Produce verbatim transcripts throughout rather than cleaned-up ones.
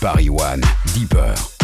Paris One, Deeper. I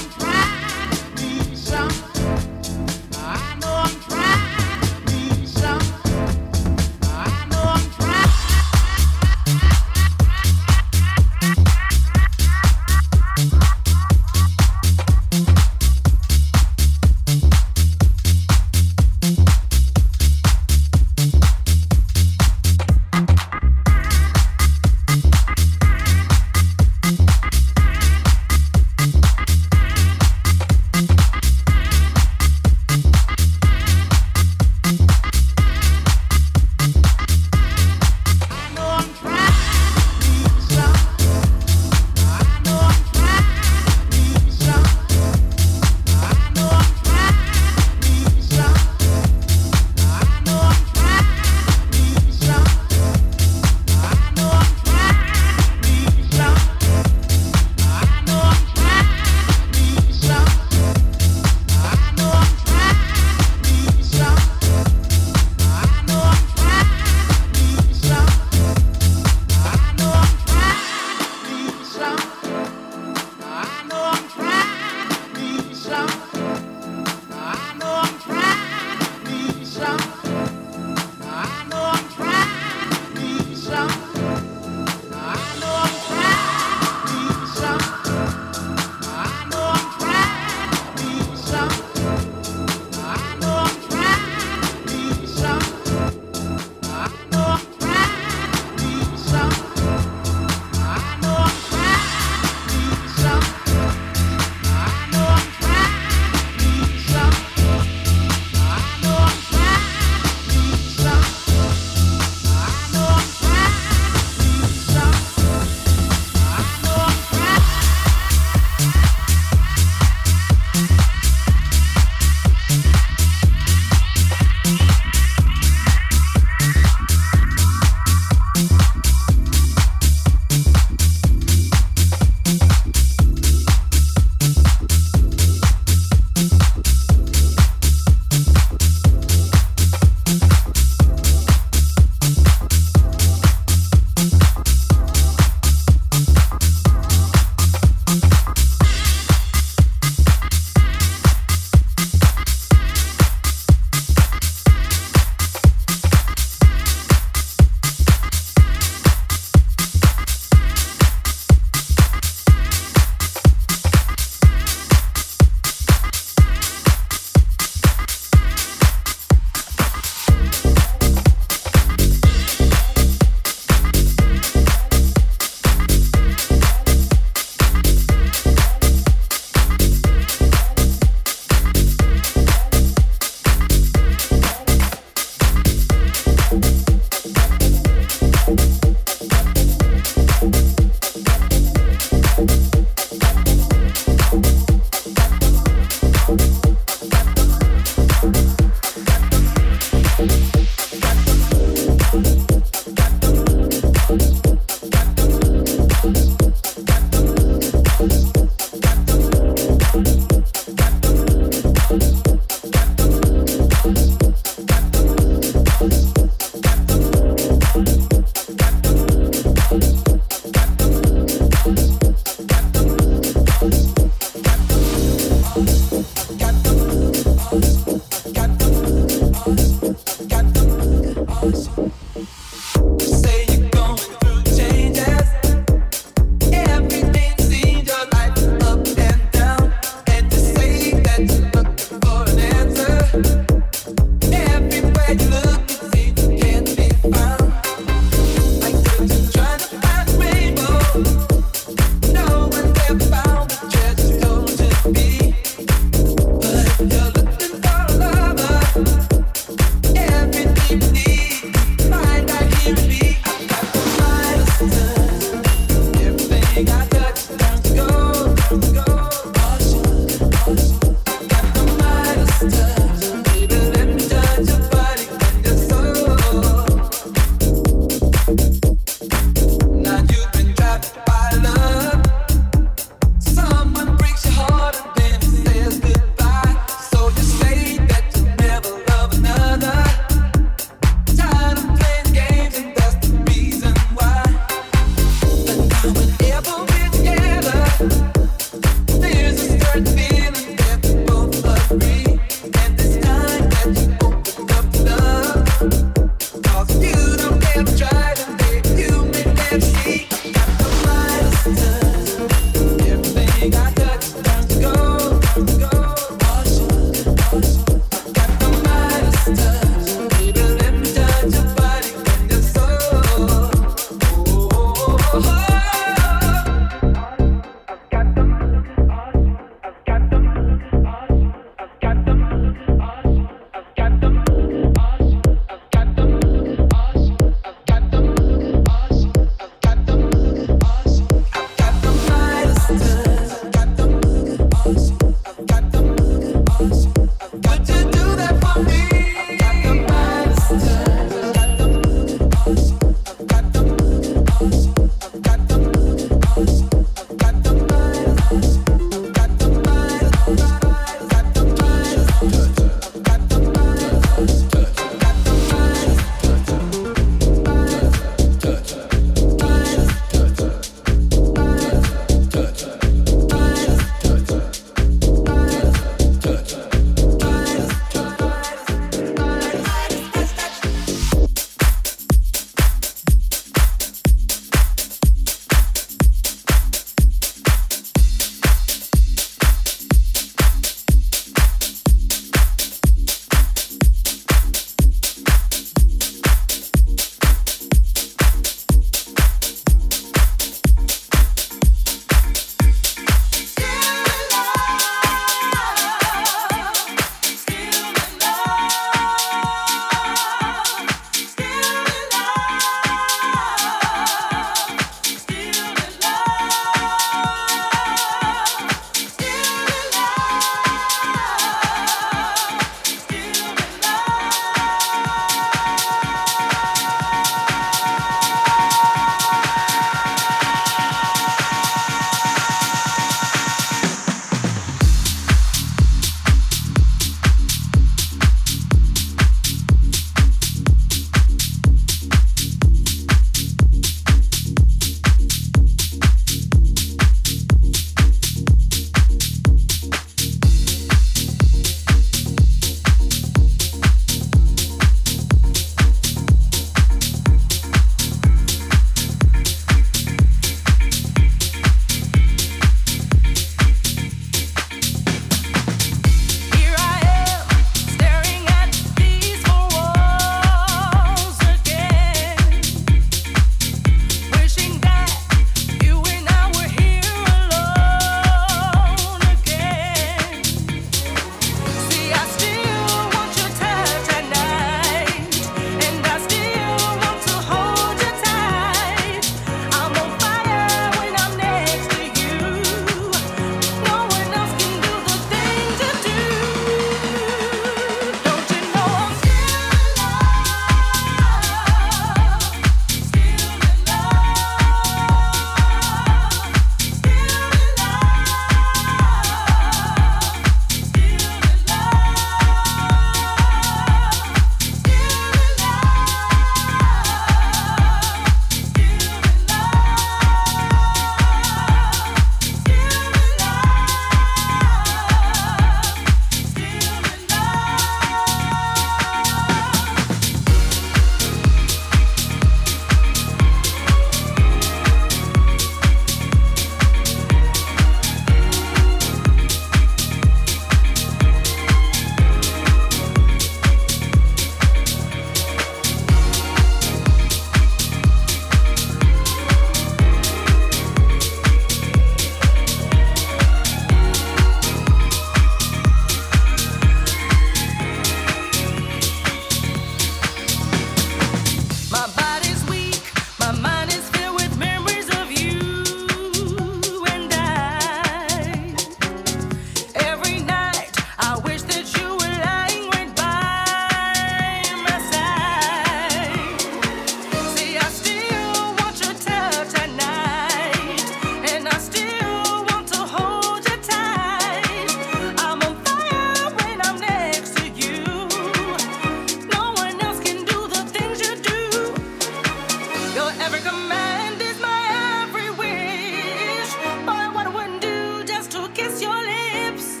every command is my every wish. Boy, what I wouldn't do just to kiss your lips.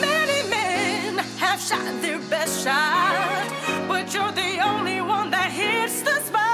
Many men have shot their best shot, but you're the only one that hits the spot.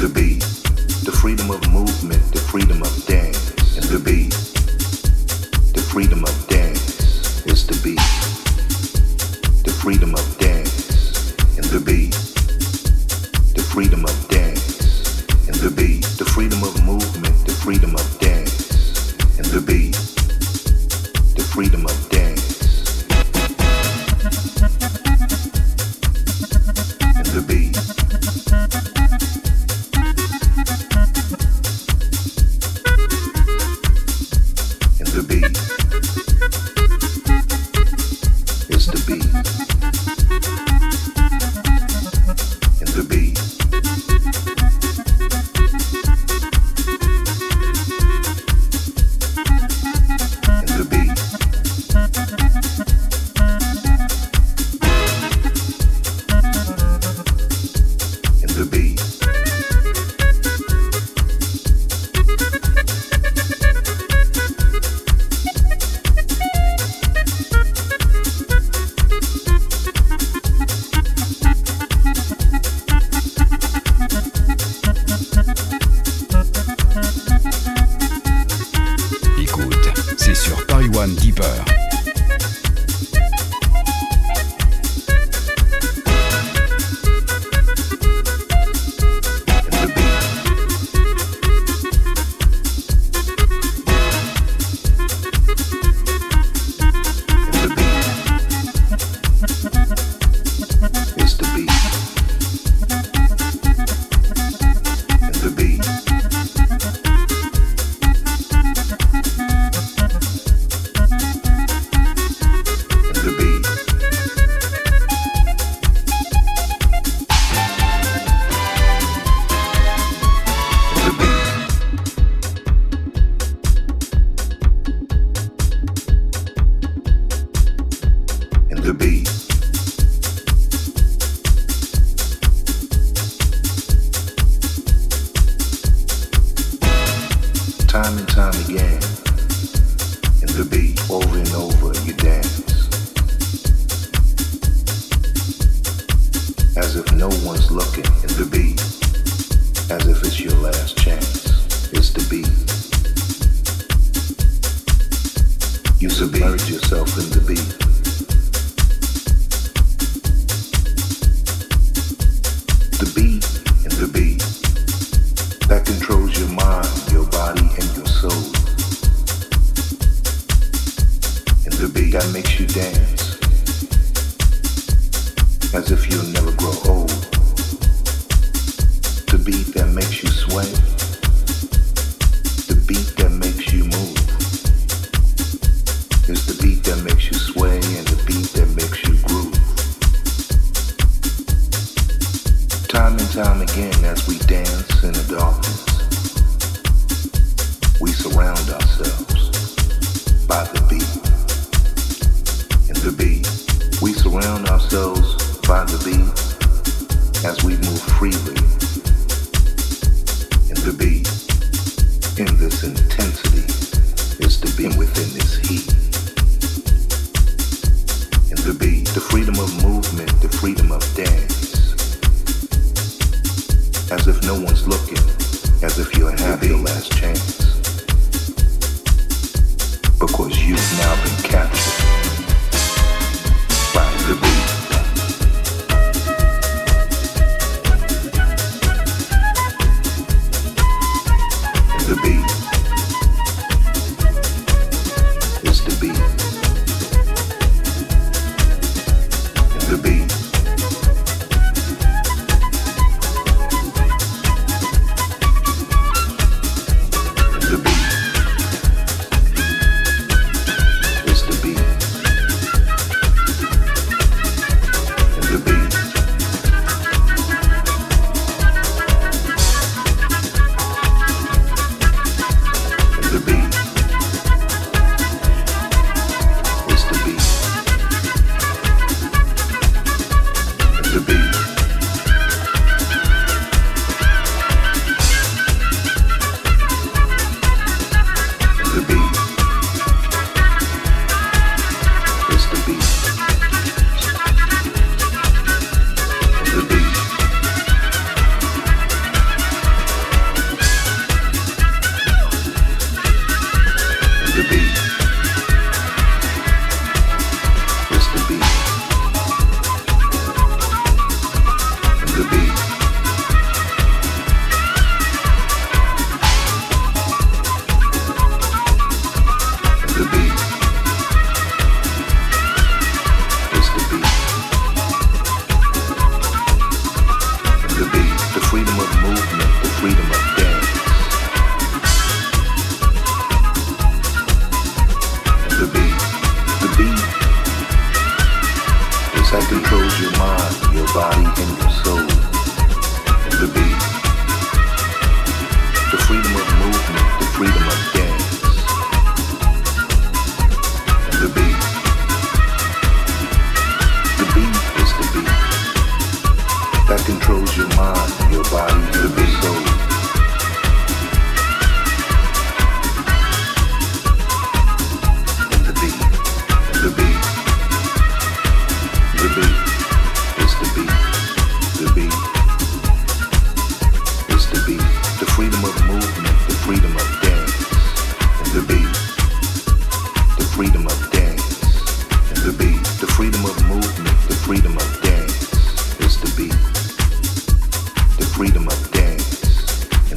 the beat, the freedom of movement, the freedom of dance, and the beat, the freedom of dance is the beat, the freedom of dance, and the beat, the freedom of dance, and the beat, the freedom of movement, the freedom of dance, and the beat, the freedom of dance, and the beat.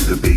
Keep on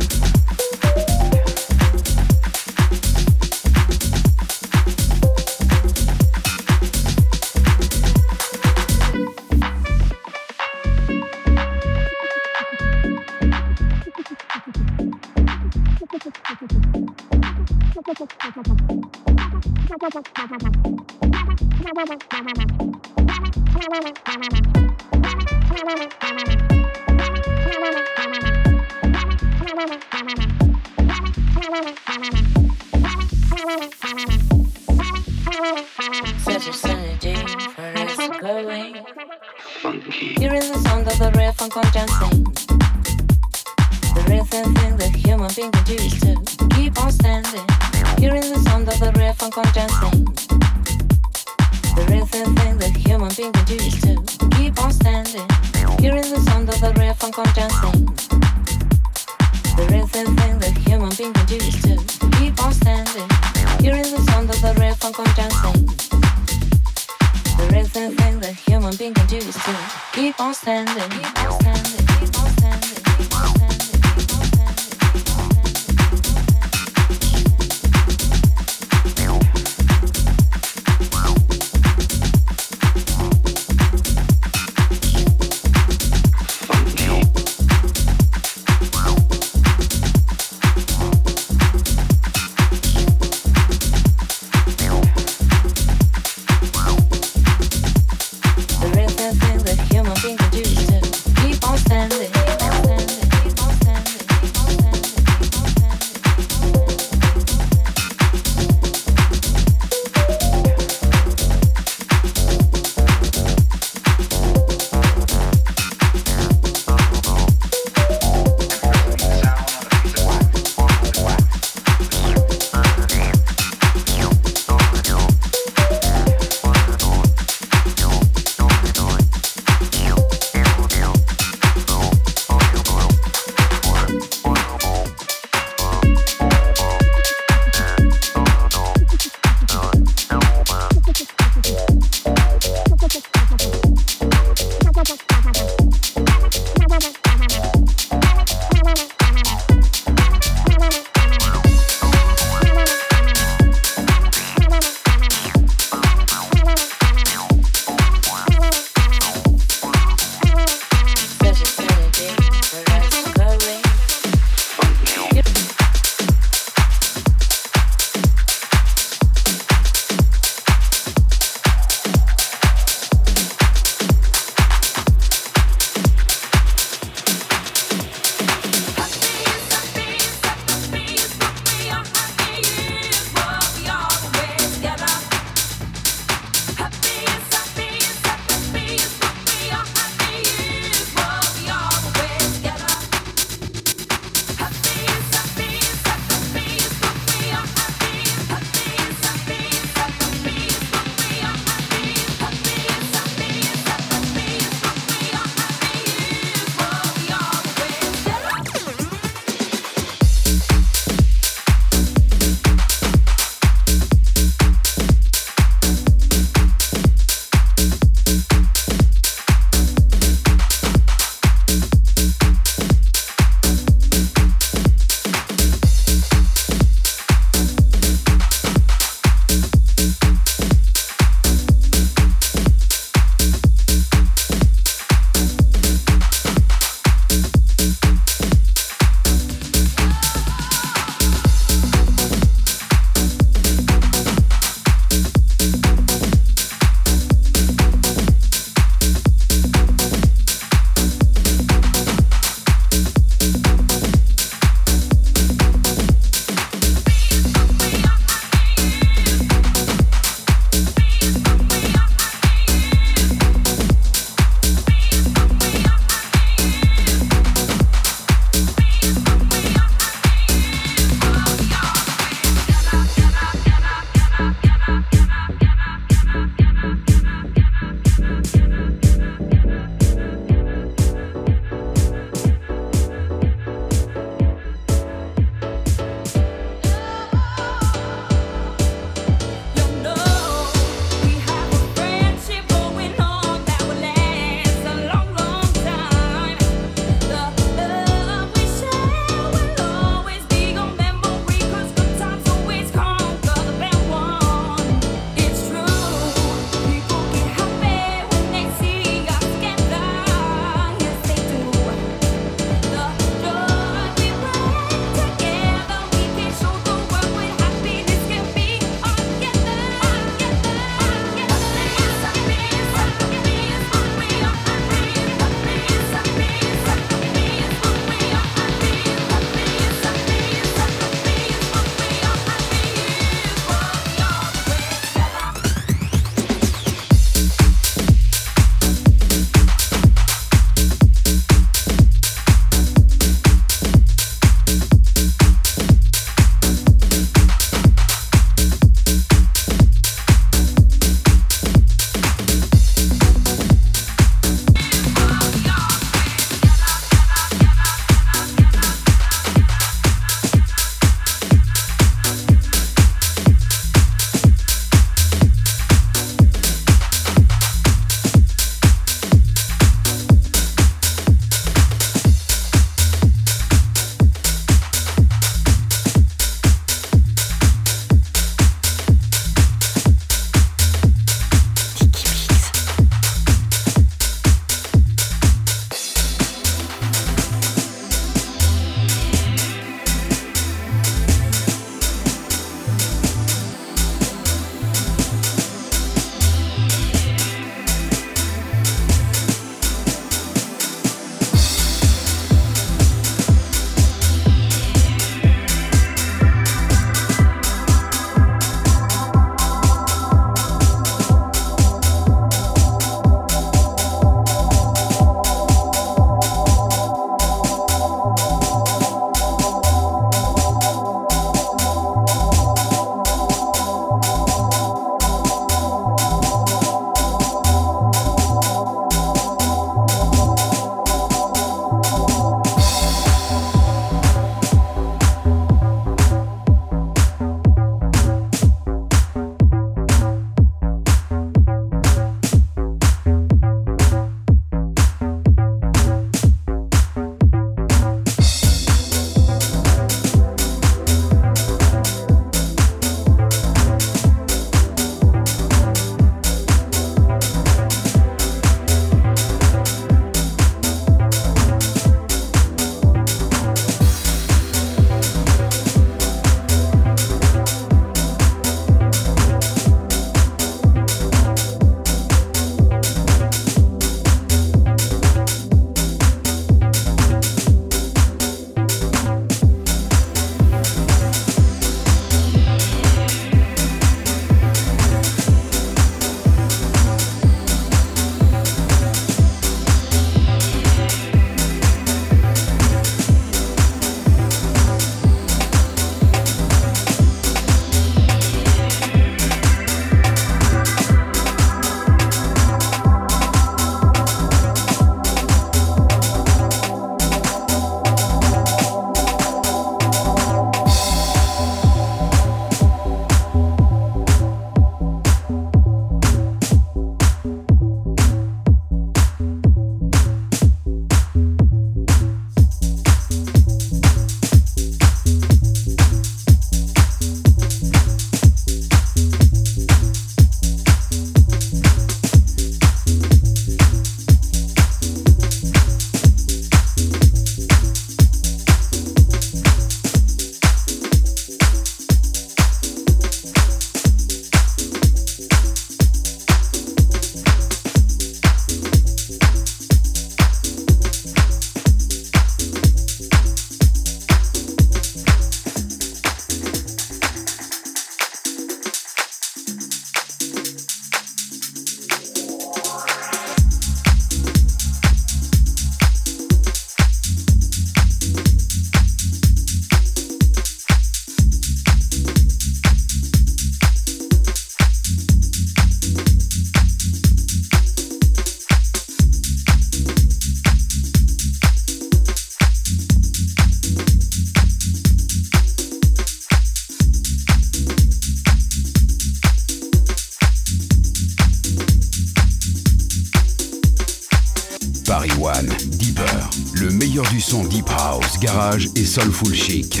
le meilleur du son deep house, garage et soulful chic.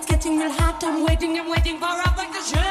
it's getting real hot. I'm waiting, I'm waiting for a vacation.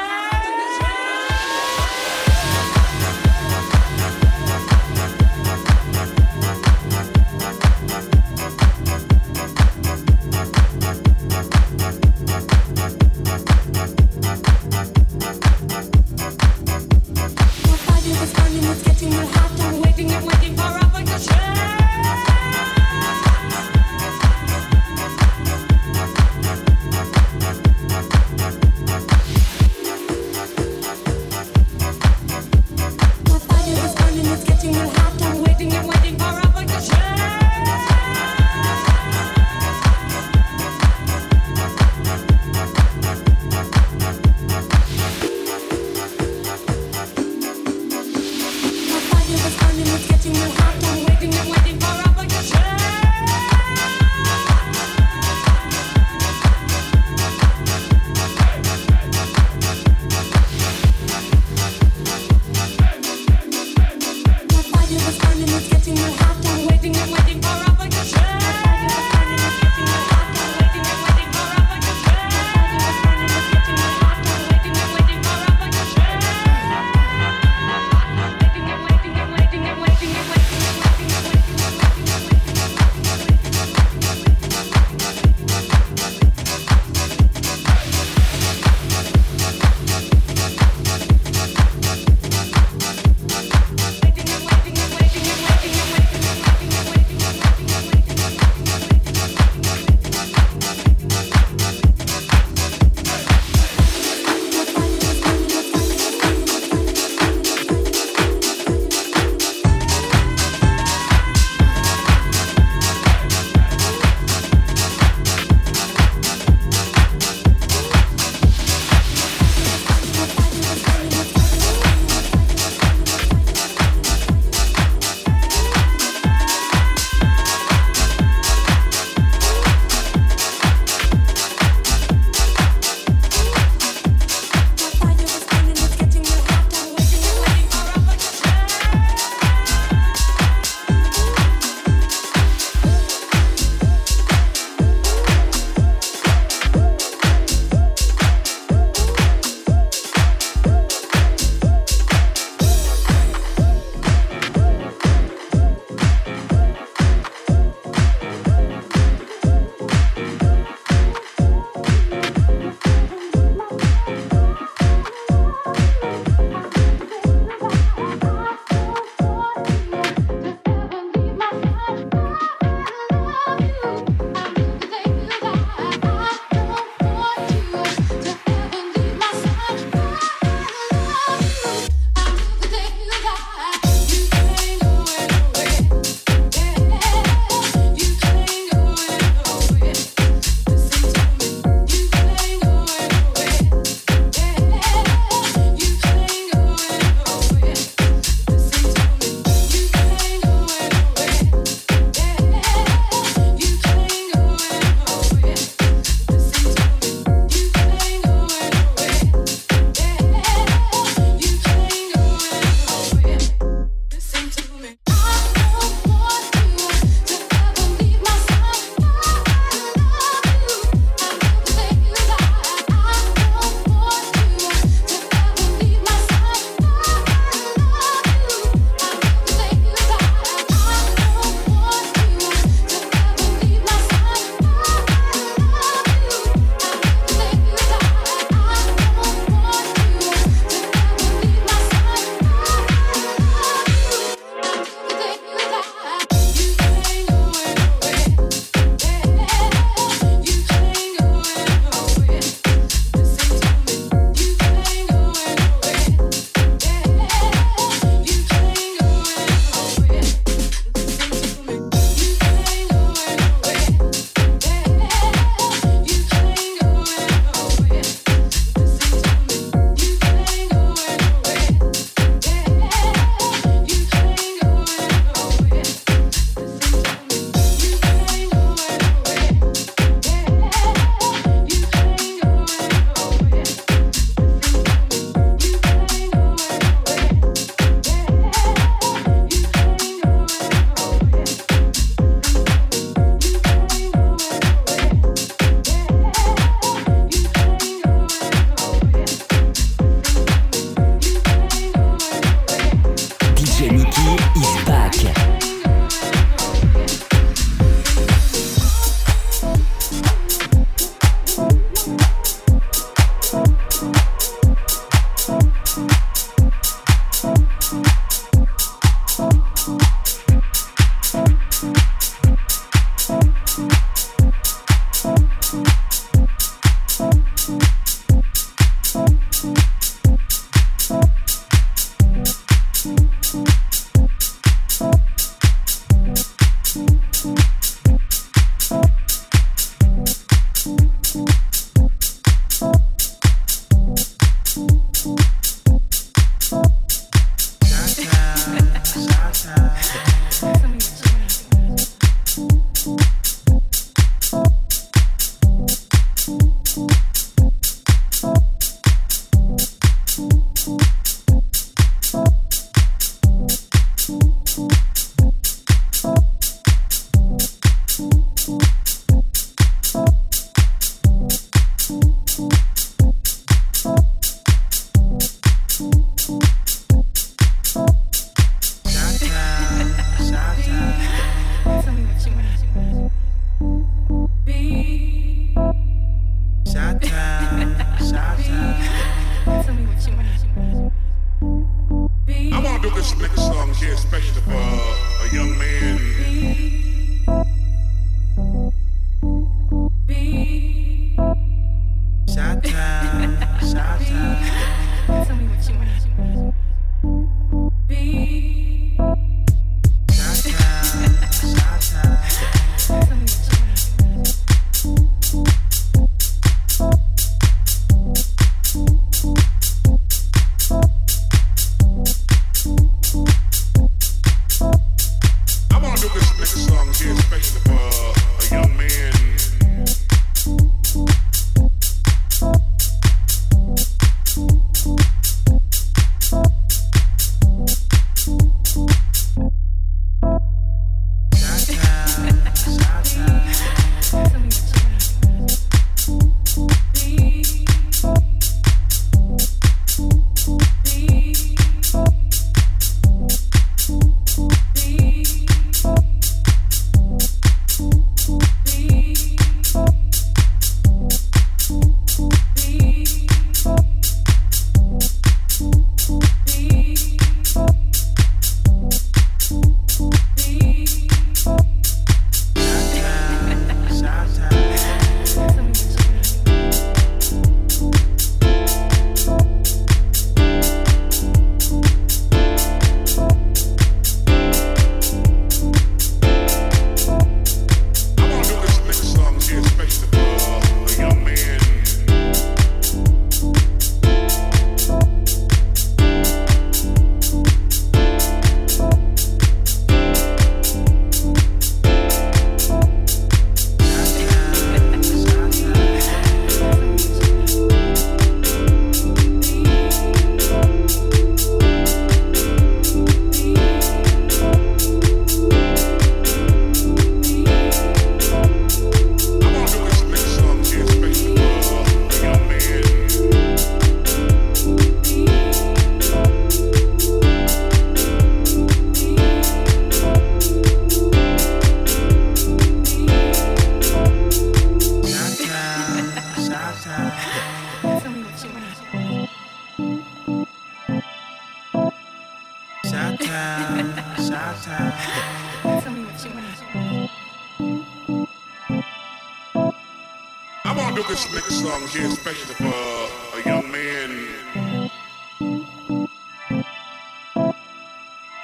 know this next song is especially for a young man.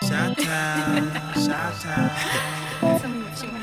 Shout out, shout out. Tell me what you want.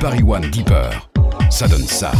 Paris One Deeper, ça donne ça.